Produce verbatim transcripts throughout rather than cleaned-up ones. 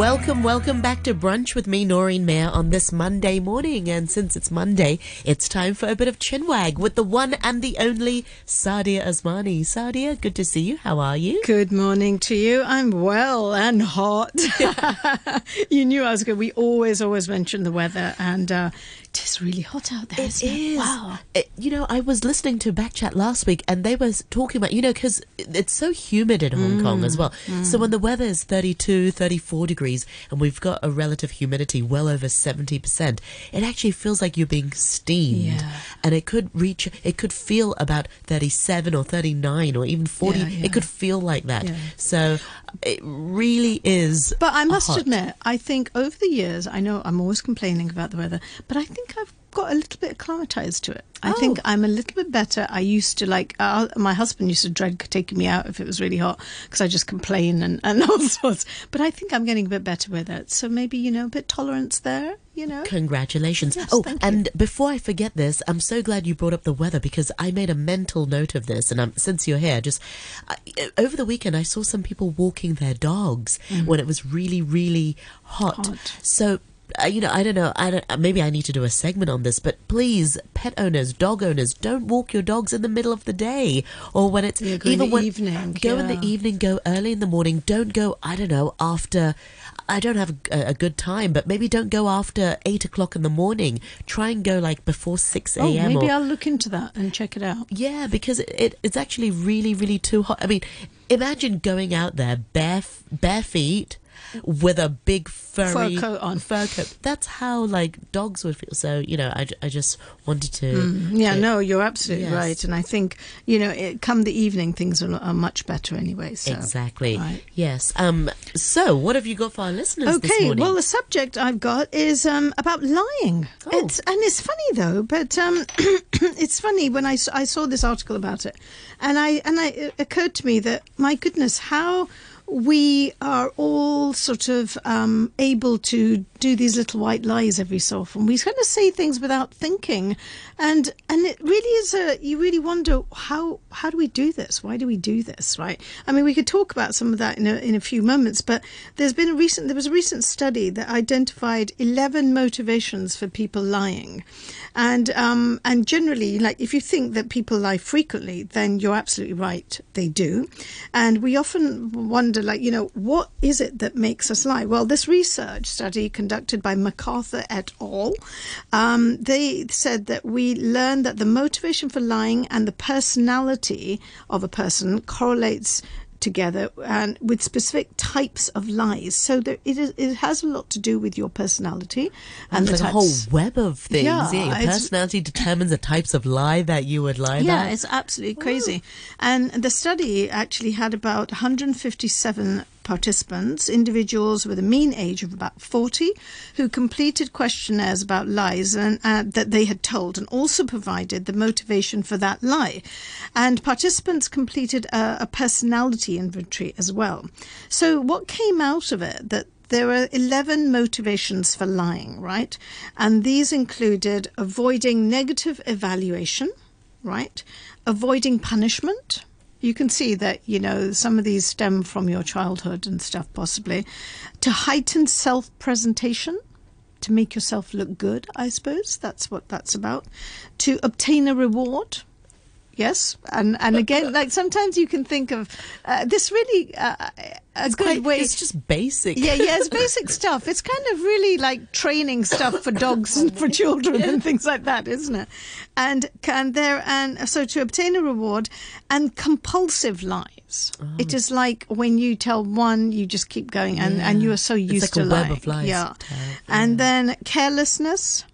Welcome, welcome back to Brunch with me, Noreen Mayer, on this Monday morning. And since it's Monday, it's time for a bit of Chinwag with the one and the only Saadia Usmani. Saadia, good to see you. How are you? Good morning to you. I'm well and hot. You knew I was good. We always, always mention the weather, and uh, it is really hot out there. It is. Wow. It, you know, I was listening to Backchat last week, and they were talking about, you know, because it's so humid in Hong mm, Kong as well. Mm. So when the weather is thirty-two, thirty-four degrees, and we've got a relative humidity well over seventy percent, it actually feels like you're being steamed. Yeah. And it could reach, it could feel about thirty-seven or thirty-nine or even forty. Yeah, yeah. It could feel like that. Yeah. So it really is. But I must hot. admit, I think over the years, I know I'm always complaining about the weather, but I think I've got a little bit acclimatized to it. I oh. think I'm a little bit better. I used to like, uh, my husband used to dread taking me out if it was really hot because I just complain and, and all sorts. But I think I'm getting a bit better with it. So maybe, you know, a bit tolerance there. You know. Congratulations. Yes, oh, and you. Before I forget this, I'm so glad you brought up the weather because I made a mental note of this. And I'm, since you're here, just I, over the weekend, I saw some people walking their dogs mm. when it was really, really hot. hot. So, uh, you know, I don't know. I don't, maybe I need to do a segment on this, but please, pet owners, dog owners, don't walk your dogs in the middle of the day or when it's yeah, go even in the when, evening. Go yeah. in the evening, go early in the morning. Don't go, I don't know, after. I don't have a good time, but maybe don't go after eight o'clock in the morning. Try and go like before six a.m. Oh, maybe or, I'll look into that and check it out. Yeah, because it, it, it's actually really, really too hot. I mean, imagine going out there bare bare feet with a big furry fur coat on. Fur coat. That's how like dogs would feel. So, you know, I, I just wanted to. Mm. Yeah, to, no, you're absolutely yes. right. And I think, you know, it, come the evening, things are, are much better anyway. So. Exactly. Right. Yes. Um. So, what have you got for our listeners okay, this morning? Okay. Well, the subject I've got is um about lying. Oh. It's and it's funny though, but um, it's funny when I, I saw this article about it, and I and I it occurred to me that my goodness, how. We are all sort of um, able to do these little white lies every so often. We kind of say things without thinking, and and it really is a. You really wonder how how do we do this? Why do we do this? Right? I mean, we could talk about some of that in a, in a few moments. But there's been a recent there was a recent study that identified eleven motivations for people lying, and um, and generally, like if you think that people lie frequently, then you're absolutely right, they do, and we often wonder. Like, you know, what is it that makes us lie? Well, this research study conducted by MacArthur et al., um, they said that we learned that the motivation for lying and the personality of a person correlates together and with specific types of lies. So there, it, is, it has a lot to do with your personality. And there's like a whole web of things. Yeah, yeah, your personality determines the types of lie that you would lie yeah, about. Yeah, it's absolutely crazy. Wow. And the study actually had about one hundred fifty-seven participants, individuals with a mean age of about forty, who completed questionnaires about lies and, uh, that they had told and also provided the motivation for that lie. And participants completed a, a personality inventory as well. So what came out of it that there were eleven motivations for lying, right? And these included avoiding negative evaluation, right? Avoiding punishment. You can see that, you know, some of these stem from your childhood and stuff, possibly. To heighten self-presentation, to make yourself look good, I suppose. That's what that's about. To obtain a reward. Yes. And and again, like sometimes you can think of uh, this really uh, a it's good quite, way. It's just basic. Yeah, yeah, it's basic stuff. It's kind of really like training stuff for dogs and for children yeah. and things like that, isn't it? And and there and so to obtain a reward and compulsive lies. Oh. It is like when you tell one, you just keep going, and, yeah. and you are so used it's like to a lying. Web of lies. Yeah. Type, and yeah. then carelessness.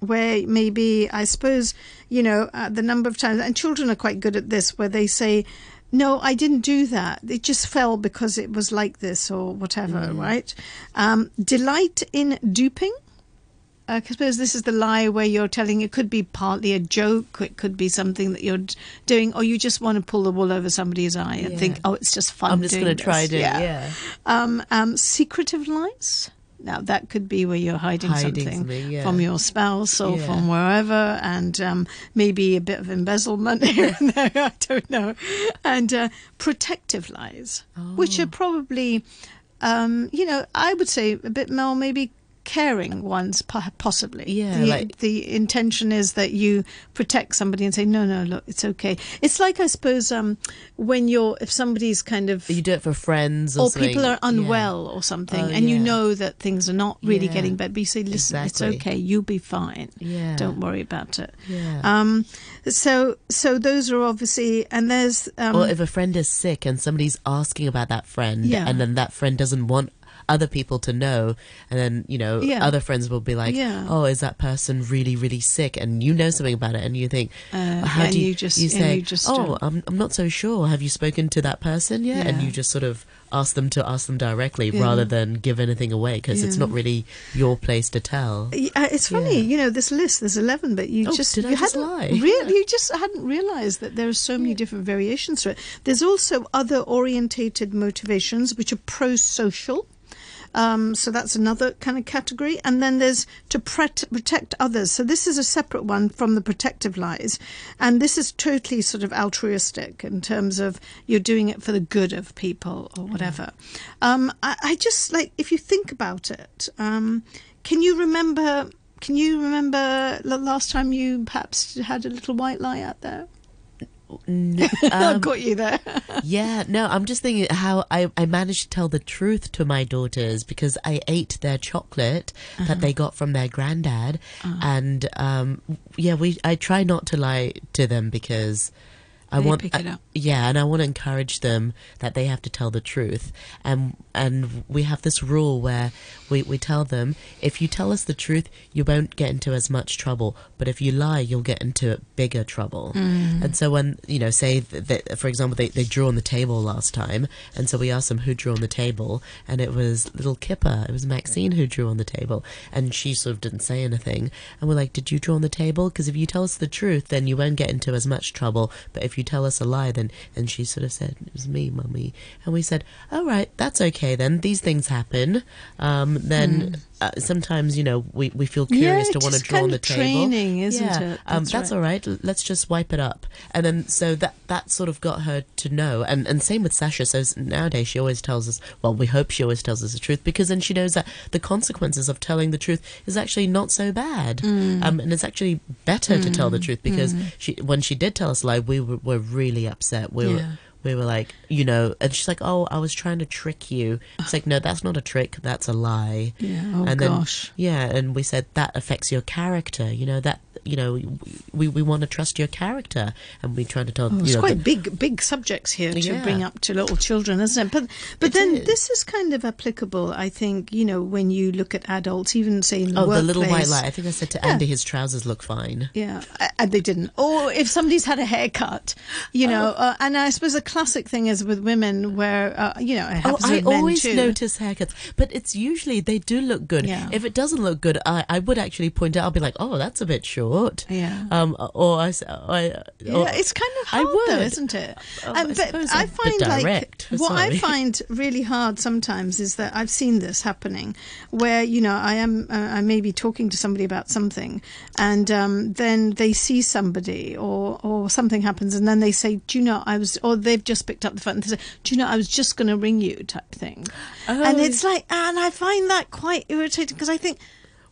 Where maybe, I suppose, you know, uh, the number of times, and children are quite good at this, where they say, no, I didn't do that. It just fell because it was like this or whatever, mm. right? Um, delight in duping. I suppose this is the lie where you're telling it could be partly a joke, it could be something that you're doing, or you just want to pull the wool over somebody's eye and yeah. think, oh, it's just fun. I'm just going to try doing yeah. yeah. Um, um, secretive lies. Now, that could be where you're hiding, hiding something, something yeah. from your spouse or yeah. from wherever, and um, maybe a bit of embezzlement here and there, I don't know. And uh, protective lies, oh. which are probably um, you know, I would say a bit more maybe caring ones, possibly. Yeah, the, like... the intention is that you protect somebody and say, no, no, look, it's okay. It's like, I suppose, um, when you're, if somebody's kind of... You do it for friends or, or something. Or people are unwell yeah. or something, oh, and yeah. you know that things are not really yeah. getting better, but you say, listen, exactly. it's okay, you'll be fine. Yeah. Don't worry about it. Yeah. Um, so so those are obviously, and there's... Um, or if a friend is sick and somebody's asking about that friend, yeah. and then that friend doesn't want other people to know, and then, you know, yeah. other friends will be like, yeah. oh, is that person really, really sick? And you know something about it, and you think, uh, how yeah, do you, you, just, you say, you just oh, I'm, I'm not so sure. Have you spoken to that person yet? Yeah. And you just sort of ask them to ask them directly yeah. rather than give anything away, because yeah. it's not really your place to tell. Uh, it's funny, yeah. you know, this list, there's eleven, but you oh, just... Did I you just hadn't lie? Really, yeah. You just hadn't realised that there are so many yeah. different variations to it. There's also other orientated motivations, which are pro-social. Um, so that's another kind of category. And then there's to pre- protect others. So this is a separate one from the protective lies. And this is totally sort of altruistic in terms of you're doing it for the good of people or whatever. Yeah. Um, I, I just like, if you think about it, um, can you remember, can you remember the last time you perhaps had a little white lie out there? No, um, I got you there. yeah, no, I'm just thinking how I, I managed to tell the truth to my daughters, because I ate their chocolate uh-huh. that they got from their granddad, uh-huh. and um, yeah, we I try not to lie to them, because I they want pick it up. I, yeah, and I want to encourage them that they have to tell the truth, and and we have this rule where we we tell them, if you tell us the truth, you won't get into as much trouble, but if you lie, you'll get into bigger trouble. Mm. And so when, you know, say that, for example, they they drew on the table last time, and so we asked them who drew on the table, and it was little Kipper, it was Maxine who drew on the table, and she sort of didn't say anything, and we're like, did you draw on the table? Because if you tell us the truth, then you won't get into as much trouble, but if you You tell us a lie, then and she sort of said, it was me, mummy, and we said, all right, that's okay then, these things happen, um then mm. uh, sometimes, you know, we we feel curious yeah, to want to draw on the training, table isn't yeah. it? um that's, that's right. All right, let's just wipe it up. And then so that that sort of got her to know, and and same with Sasha. So nowadays she always tells us, well, we hope she always tells us the truth, because then she knows that the consequences of telling the truth is actually not so bad. Mm. um and it's actually better mm. to tell the truth, because mm. she when she did tell us a lie, we were We're really upset. We yeah. were, we were like, you know, and she's like, "Oh, I was trying to trick you." It's like, no, that's not a trick. That's a lie. Yeah. Oh and gosh. Then, yeah, and we said that affects your character. You know that. You know, we we want to trust your character, and we try to tell. Oh, you it's know, quite the, big big subjects here to yeah. bring up to little children, isn't it? But but it then is. This is kind of applicable, I think. You know, when you look at adults, even say in the oh workplace, the little white lie. I think I said to yeah. Andy, his trousers look fine. Yeah, and they didn't. Or if somebody's had a haircut, you know. Oh. Uh, and I suppose a classic thing is with women, where uh, you know, it happens oh, I with always men too. Notice haircuts, but it's usually they do look good. Yeah. If it doesn't look good, I I would actually point out. I'll be like, oh, that's a bit short. Yeah. Um. Or I. I or yeah. It's kind of hard, would, though, isn't it? Um, um, but I, I find like what sorry. I find really hard sometimes is that I've seen this happening, where you know I am uh, I may be talking to somebody about something, and um, then they see somebody or or something happens, and then they say, "Do you know I was?" Or they've just picked up the phone and they say, "Do you know I was just going to ring you?" Type thing, oh. And it's like, and I find that quite irritating, because I think.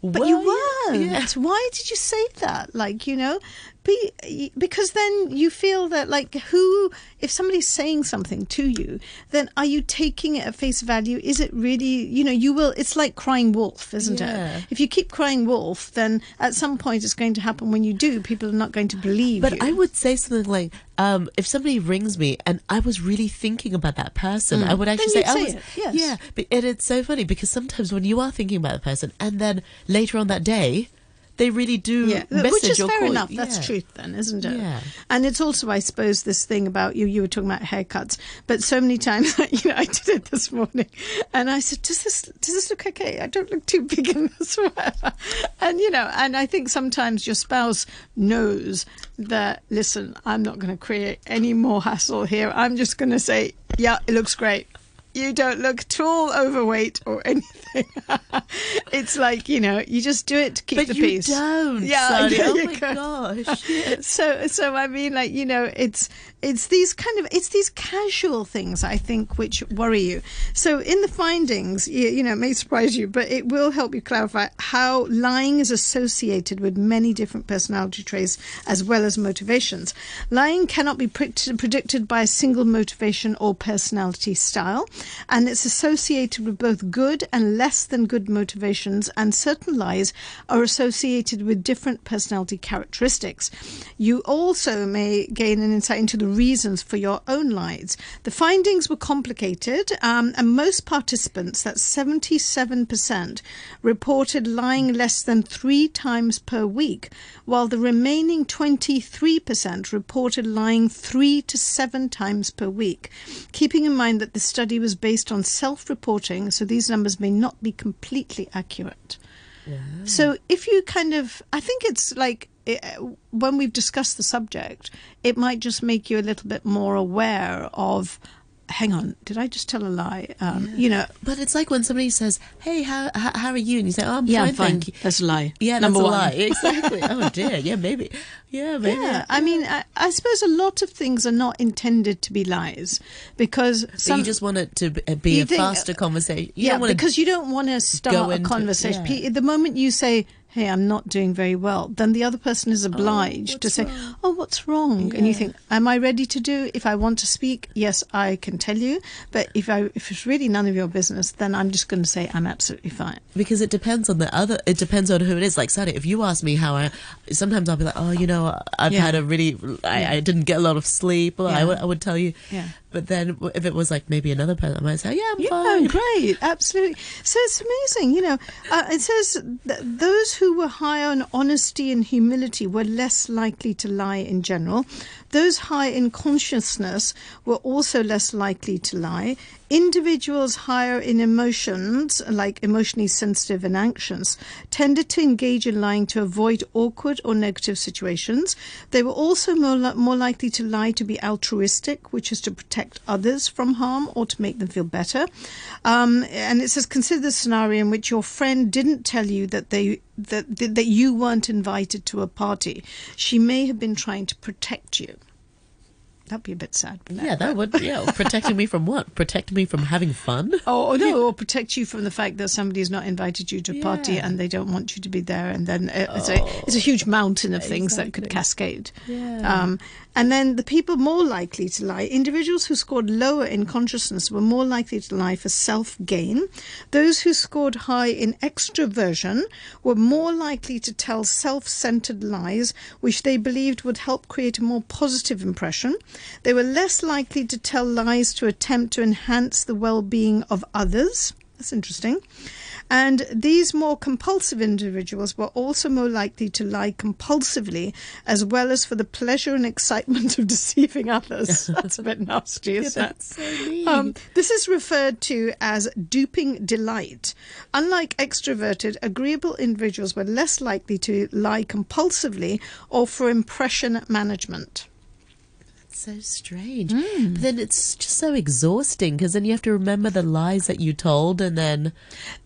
But well, you weren't. Yeah. Why did you say that? Like, you know, be, because then you feel that, like, who, if somebody's saying something to you, then are you taking it at face value? Is it really, you know, you will, it's like crying wolf, isn't yeah. it? If you keep crying wolf, then at some point it's going to happen. When you do, people are not going to believe but you. But I would say something like, Um, if somebody rings me and I was really thinking about that person, mm. I would actually say, say, I was, it. Yes. yeah. But, and it's so funny, because sometimes when you are thinking about the person and then later on that day, they really do yeah. message which is or fair call. Enough. Yeah. That's truth then, isn't it? Yeah. And it's also, I suppose, this thing about you, you were talking about haircuts, but so many times that, you know, I did it this morning and I said, does this, does this look okay? I don't look too big in this, whatever. And, you know, and I think sometimes your spouse knows that, listen, I'm not going to create any more hassle here. I'm just going to say, yeah, it looks great. You don't look tall, overweight, or anything. It's like, you know, you just do it to keep but the peace. But you don't. Yeah, yeah, oh you my go. Gosh. Yes. So, so I mean, like, you know, it's it's these kind of it's these casual things, I think, which worry you. So in the findings, you, you know, it may surprise you, but it will help you clarify how lying is associated with many different personality traits as well as motivations. Lying cannot be pre- predicted by a single motivation or personality style. And it's associated with both good and less than good motivations, and certain lies are associated with different personality characteristics. You also may gain an insight into the reasons for your own lies. The findings were complicated, um, and most participants, that's seventy-seven percent, reported lying less than three times per week, while the remaining twenty-three percent reported lying three to seven times per week. Keeping in mind that the study was was based on self-reporting, so these numbers may not be completely accurate. Yeah. So if you kind of, I think it's like it, when we've discussed the subject, it might just make you a little bit more aware of, hang on, did I just tell a lie? Um, yeah. You know, but it's like when somebody says, "Hey, how how, how are you?" and you say, "Oh, I'm yeah, fine, fine, thank you." That's a lie. Yeah, number that's a one. Lie. Exactly. Oh dear. Yeah, maybe. Yeah, maybe. Yeah, I mean, I, I suppose a lot of things are not intended to be lies because some, you just want it to be a think, faster conversation. You yeah, because to you don't want to start a conversation. It, yeah. The moment you say, "Hey, I'm not doing very well," then the other person is obliged oh, to say, wrong? "Oh, what's wrong?" Yeah. And you think, "Am I ready to do? If I want to speak, yes, I can tell you. But if I if it's really none of your business, then I'm just going to say I'm absolutely fine." Because it depends on the other. It depends on who it is. Like Saadia, if you ask me how I, sometimes I'll be like, "Oh, you know." I've yeah. had a really I, yeah. I didn't get a lot of sleep well, yeah. I, w- I would tell you yeah. But then if it was like maybe another person, I might say yeah I'm yeah, fine great absolutely. So it's amazing, you know. Uh, it says th- those who were high on honesty and humility were less likely to lie in general. Those high in consciousness were also less likely to lie. Individuals higher in emotions, like emotionally sensitive and anxious, tended to engage in lying to avoid awkward or negative situations. They were also more, li- more likely to lie to be altruistic, which is to protect others from harm or to make them feel better. Um, and it says, consider the scenario in which your friend didn't tell you that they that that you weren't invited to a party. She may have been trying to protect you. That'd be a bit sad. That, yeah, that would. Yeah, protecting me from what? Protect me from having fun? Oh, or no, or protect you from the fact that somebody's not invited you to a yeah. party and they don't want you to be there. And then it's, oh, a, it's a huge mountain of things exactly. that could cascade. Yeah. Um, and then the people more likely to lie, individuals who scored lower in consciousness were more likely to lie for self-gain. Those who scored high in extroversion were more likely to tell self-centered lies, which they believed would help create a more positive impression. They were less likely to tell lies to attempt to enhance the well-being of others. That's interesting. And these more compulsive individuals were also more likely to lie compulsively, as well as for the pleasure and excitement of deceiving others. That's a bit nasty, isn't yeah, that's so mean. Um, this is referred to as duping delight. Unlike extroverted, agreeable individuals were less likely to lie compulsively or for impression management. So strange. Mm. But then it's just so exhausting because then you have to remember the lies that you told, and then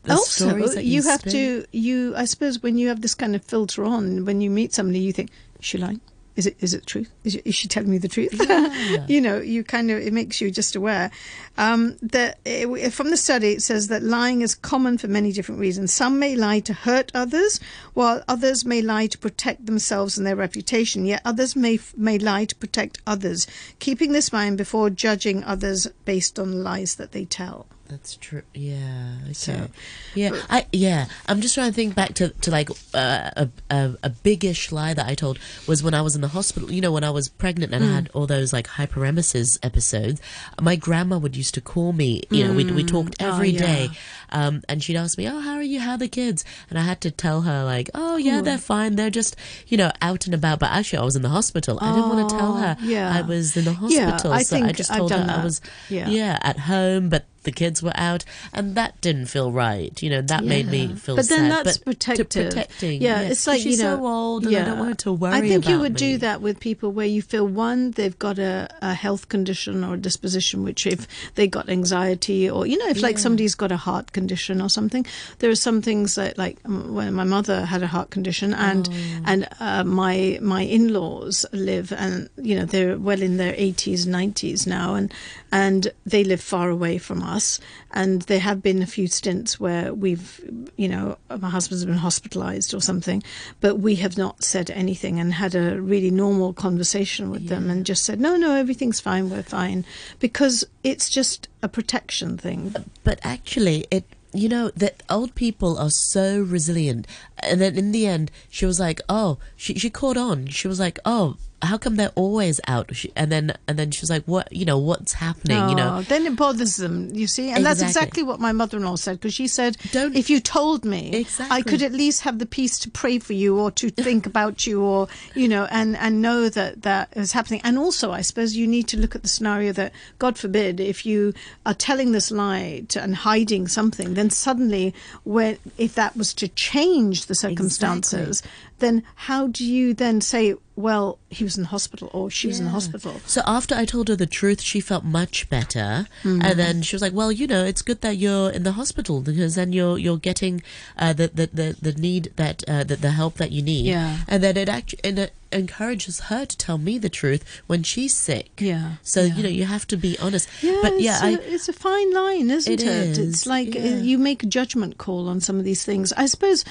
the also, stories that you, you have spin. to. You, I suppose, when you have this kind of filter on, when you meet somebody, you think, "Is she lying? Is it? Is it truth? Is, is she telling me the truth?" Yeah. You know, you kind of it makes you just aware. Um, that it, from the study, it says that lying is common for many different reasons. Some may lie to hurt others, while others may lie to protect themselves and their reputation. Yet others may may lie to protect others. Keeping this in mind before judging others based on lies that they tell. That's true. Yeah. Okay. So, yeah. I yeah. I'm just trying to think back to to like uh, a, a a biggish lie that I told was when I was in the hospital. You know, when I was pregnant and mm. I had all those like hyperemesis episodes. My grandma would used to call me. You know, mm. we we talked every oh, yeah. day, um, and she'd ask me, "Oh, how are you? How are the kids?" And I had to tell her like, "Oh yeah, Ooh. they're fine. They're just you know out and about." But actually, I was in the hospital. Oh, I didn't want to tell her yeah. I was in the hospital, yeah, I so think I just told her that. I was yeah. yeah at home, but. the kids were out, and that didn't feel right. You know, that yeah. made me feel but sad. Then that's but protective. To protecting. Yeah, yeah. It's like, she's you know, so old and yeah. I don't want her to worry about I think about you would me. do that with people where you feel, one, they've got a, a health condition or a disposition, which if they got anxiety or, you know, if yeah. like somebody's got a heart condition or something, there are some things that, like, when my mother had a heart condition and oh. and uh, my my in-laws live, and, you know, they're well in their eighties, nineties now, and and they live far away from us. And there have been a few stints where we've, you know, my husband's been hospitalized or something, but we have not said anything and had a really normal conversation with yeah. them and just said, no, no, everything's fine, we're fine, because it's just a protection thing. But actually, it, you know, that old people are so resilient. And then in the end, she was like, oh, she, she caught on. She was like, oh, how come they're always out? She, and then and then she was like, what, you know, what's happening? Oh, you know, then it bothers them, you see. And exactly. that's exactly what my mother-in-law said, because she said, Don't, if you told me, exactly. I could at least have the peace to pray for you or to think about you, or, you know, and, and know that that is happening. And also, I suppose you need to look at the scenario that, God forbid, if you are telling this lie to, and hiding something, then suddenly, when, if that was to change the circumstances, exactly. then how do you then say, well, he was in the hospital or she yeah. was in the hospital? So after I told her the truth, she felt much better. Mm-hmm. And then she was like, well, you know, it's good that you're in the hospital, because then you're you're getting uh, the, the, the, the need that uh, the, the help that you need. Yeah. And then it actually, and it encourages her to tell me the truth when she's sick. Yeah. So, yeah. you know, you have to be honest. Yeah, but yeah, it's, I, a, it's a fine line, isn't it? It is. It's like yeah. you make a judgment call on some of these things. I suppose,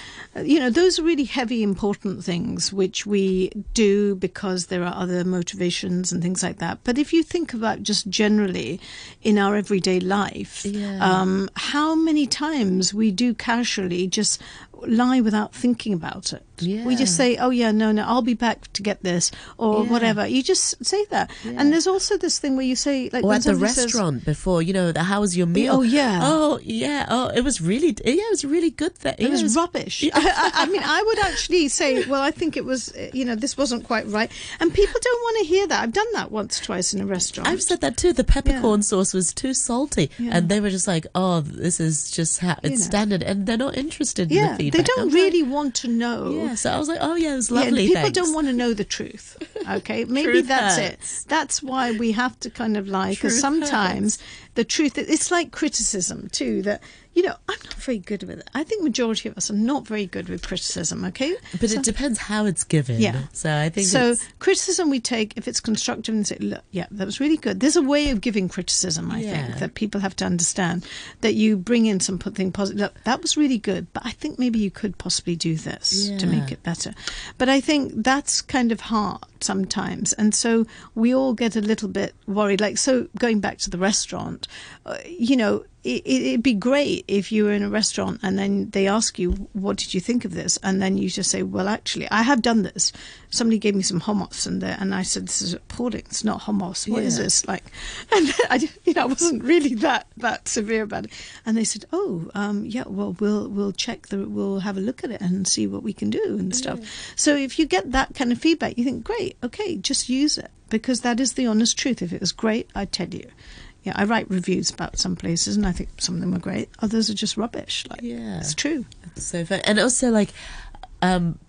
you know, those are really heavy, important things which we do because there are other motivations and things like that. But if you think about just generally in our everyday life, yeah. um, how many times we do casually just lie without thinking about it. Yeah. We just say, oh, yeah, no, no, I'll be back to get this or yeah. whatever. You just say that. Yeah. And there's also this thing where you say, like, or at the restaurant says, before, you know, the, how was your meal? Oh, yeah. Oh, yeah. Oh, it was really, yeah, it was really good. That It, it was, was rubbish. I, I, I mean, I would actually say, well, I think it was, you know, this wasn't quite right. And people don't want to hear that. I've done that once, twice in a restaurant. I've said that too. The peppercorn yeah. sauce was too salty. Yeah. And they were just like, oh, this is just, ha- it's you know. standard. And they're not interested yeah. in the feedback. They don't I'm really like, want to know. Yeah. So I was like, oh, yeah, it was lovely. Yeah, people thanks. don't want to know the truth. Okay, maybe truth that's hurts. it. That's why we have to kind of lie, because sometimes hurts. the truth, it's like criticism too, that, you know, I'm not very good with it. I think majority of us are not very good with criticism, okay? But so, it depends how it's given. Yeah. So I think So it's... criticism we take, if it's constructive, and say, look, yeah, that was really good. There's a way of giving criticism, I yeah. think, that people have to understand, that you bring in something positive. Look, that was really good, but I think maybe you could possibly do this yeah. to make it better. But I think that's kind of hard sometimes. And so we all get a little bit worried. Like, so going back to the restaurant, uh, you know, it, it, it'd be great if you were in a restaurant and then they ask you, what did you think of this? And then you just say, well, actually, I have done this. Somebody gave me some hummus in there and I said, this is appalling. It's not hummus. What yeah. is this? Like, and then I, you know, I wasn't really that, that severe about it. And they said, oh, um, yeah, well, we'll we'll check, the, we'll have a look at it and see what we can do and stuff. Yeah. So if you get that kind of feedback, you think, great, okay, just use it, because that is the honest truth. If it was great, I'd tell you. Yeah, I write reviews about some places, and I think some of them are great. Others are just rubbish. Like, yeah, it's true. It's so fun, and also like, um,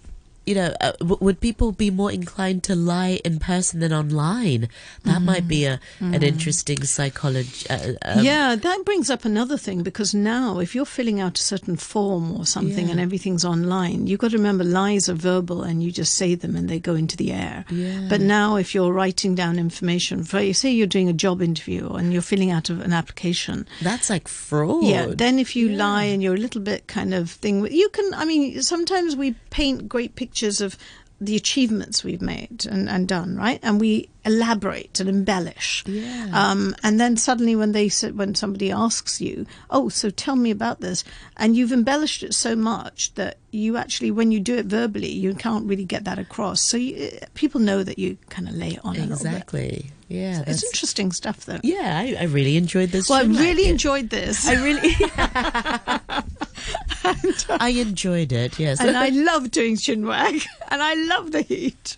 you know, uh, w- would people be more inclined to lie in person than online? That mm. might be a mm. an interesting psychology. Uh, um, yeah, that brings up another thing, because now if you're filling out a certain form or something yeah. and everything's online, you've got to remember lies are verbal and you just say them and they go into the air. Yeah. But now if you're writing down information, for, say you're doing a job interview and you're filling out an application. That's like fraud. Yeah, then if you yeah. lie and you're a little bit kind of thing, you can, I mean, sometimes we paint great pictures pictures of the achievements we've made and, and done, right? And we elaborate and embellish. Yeah. Um, and then suddenly when they when somebody asks you, oh, so tell me about this, and you've embellished it so much that you actually, when you do it verbally, you can't really get that across. So you, people know that you kind of lay it on exactly. a little bit. Yeah, so it's interesting stuff, though. Yeah, I, I really enjoyed this. Well, I really like enjoyed this. I really, and, uh, I enjoyed it. Yes, and I love doing Chinwag, and I love the heat.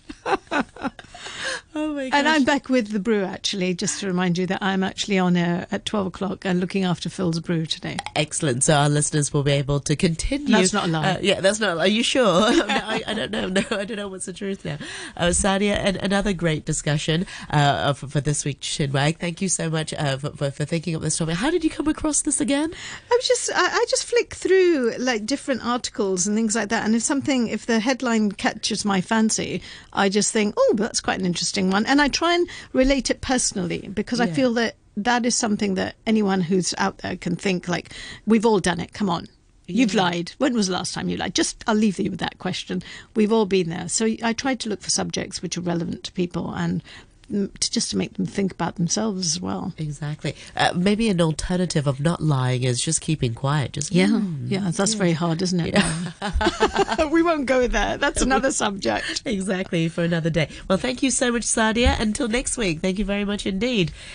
Oh my gosh. And I'm back with the brew, actually, just to remind you that I'm actually on air at twelve o'clock and looking after Phil's brew today. Excellent. So our listeners will be able to continue. That's not a lie. Uh, yeah, that's not a lie. Are you sure? I, I don't know. No, I don't know what's the truth now. Uh, Saadia, and another great discussion uh, for, for this week's Chinwag. Thank you so much uh, for, for, for thinking up this topic. How did you come across this again? I was just, I, I just flick through like different articles and things like that. And if something, if the headline catches my fancy, I just think, oh, that's quite an interesting one, and I try and relate it personally, because yeah. I feel that that is something that anyone who's out there can think, like, we've all done it, come on, yeah. you've lied, when was the last time you lied? Just, I'll leave you with that question. We've all been there. So I try to look for subjects which are relevant to people and to just to make them think about themselves as well. Exactly. Uh, maybe an alternative of not lying is just keeping quiet. Just yeah, mm. yeah. That's yeah. very hard, isn't it? Yeah. We won't go there. That's another subject. Exactly, for another day. Well, thank you so much, Saadia. Until next week, thank you very much indeed.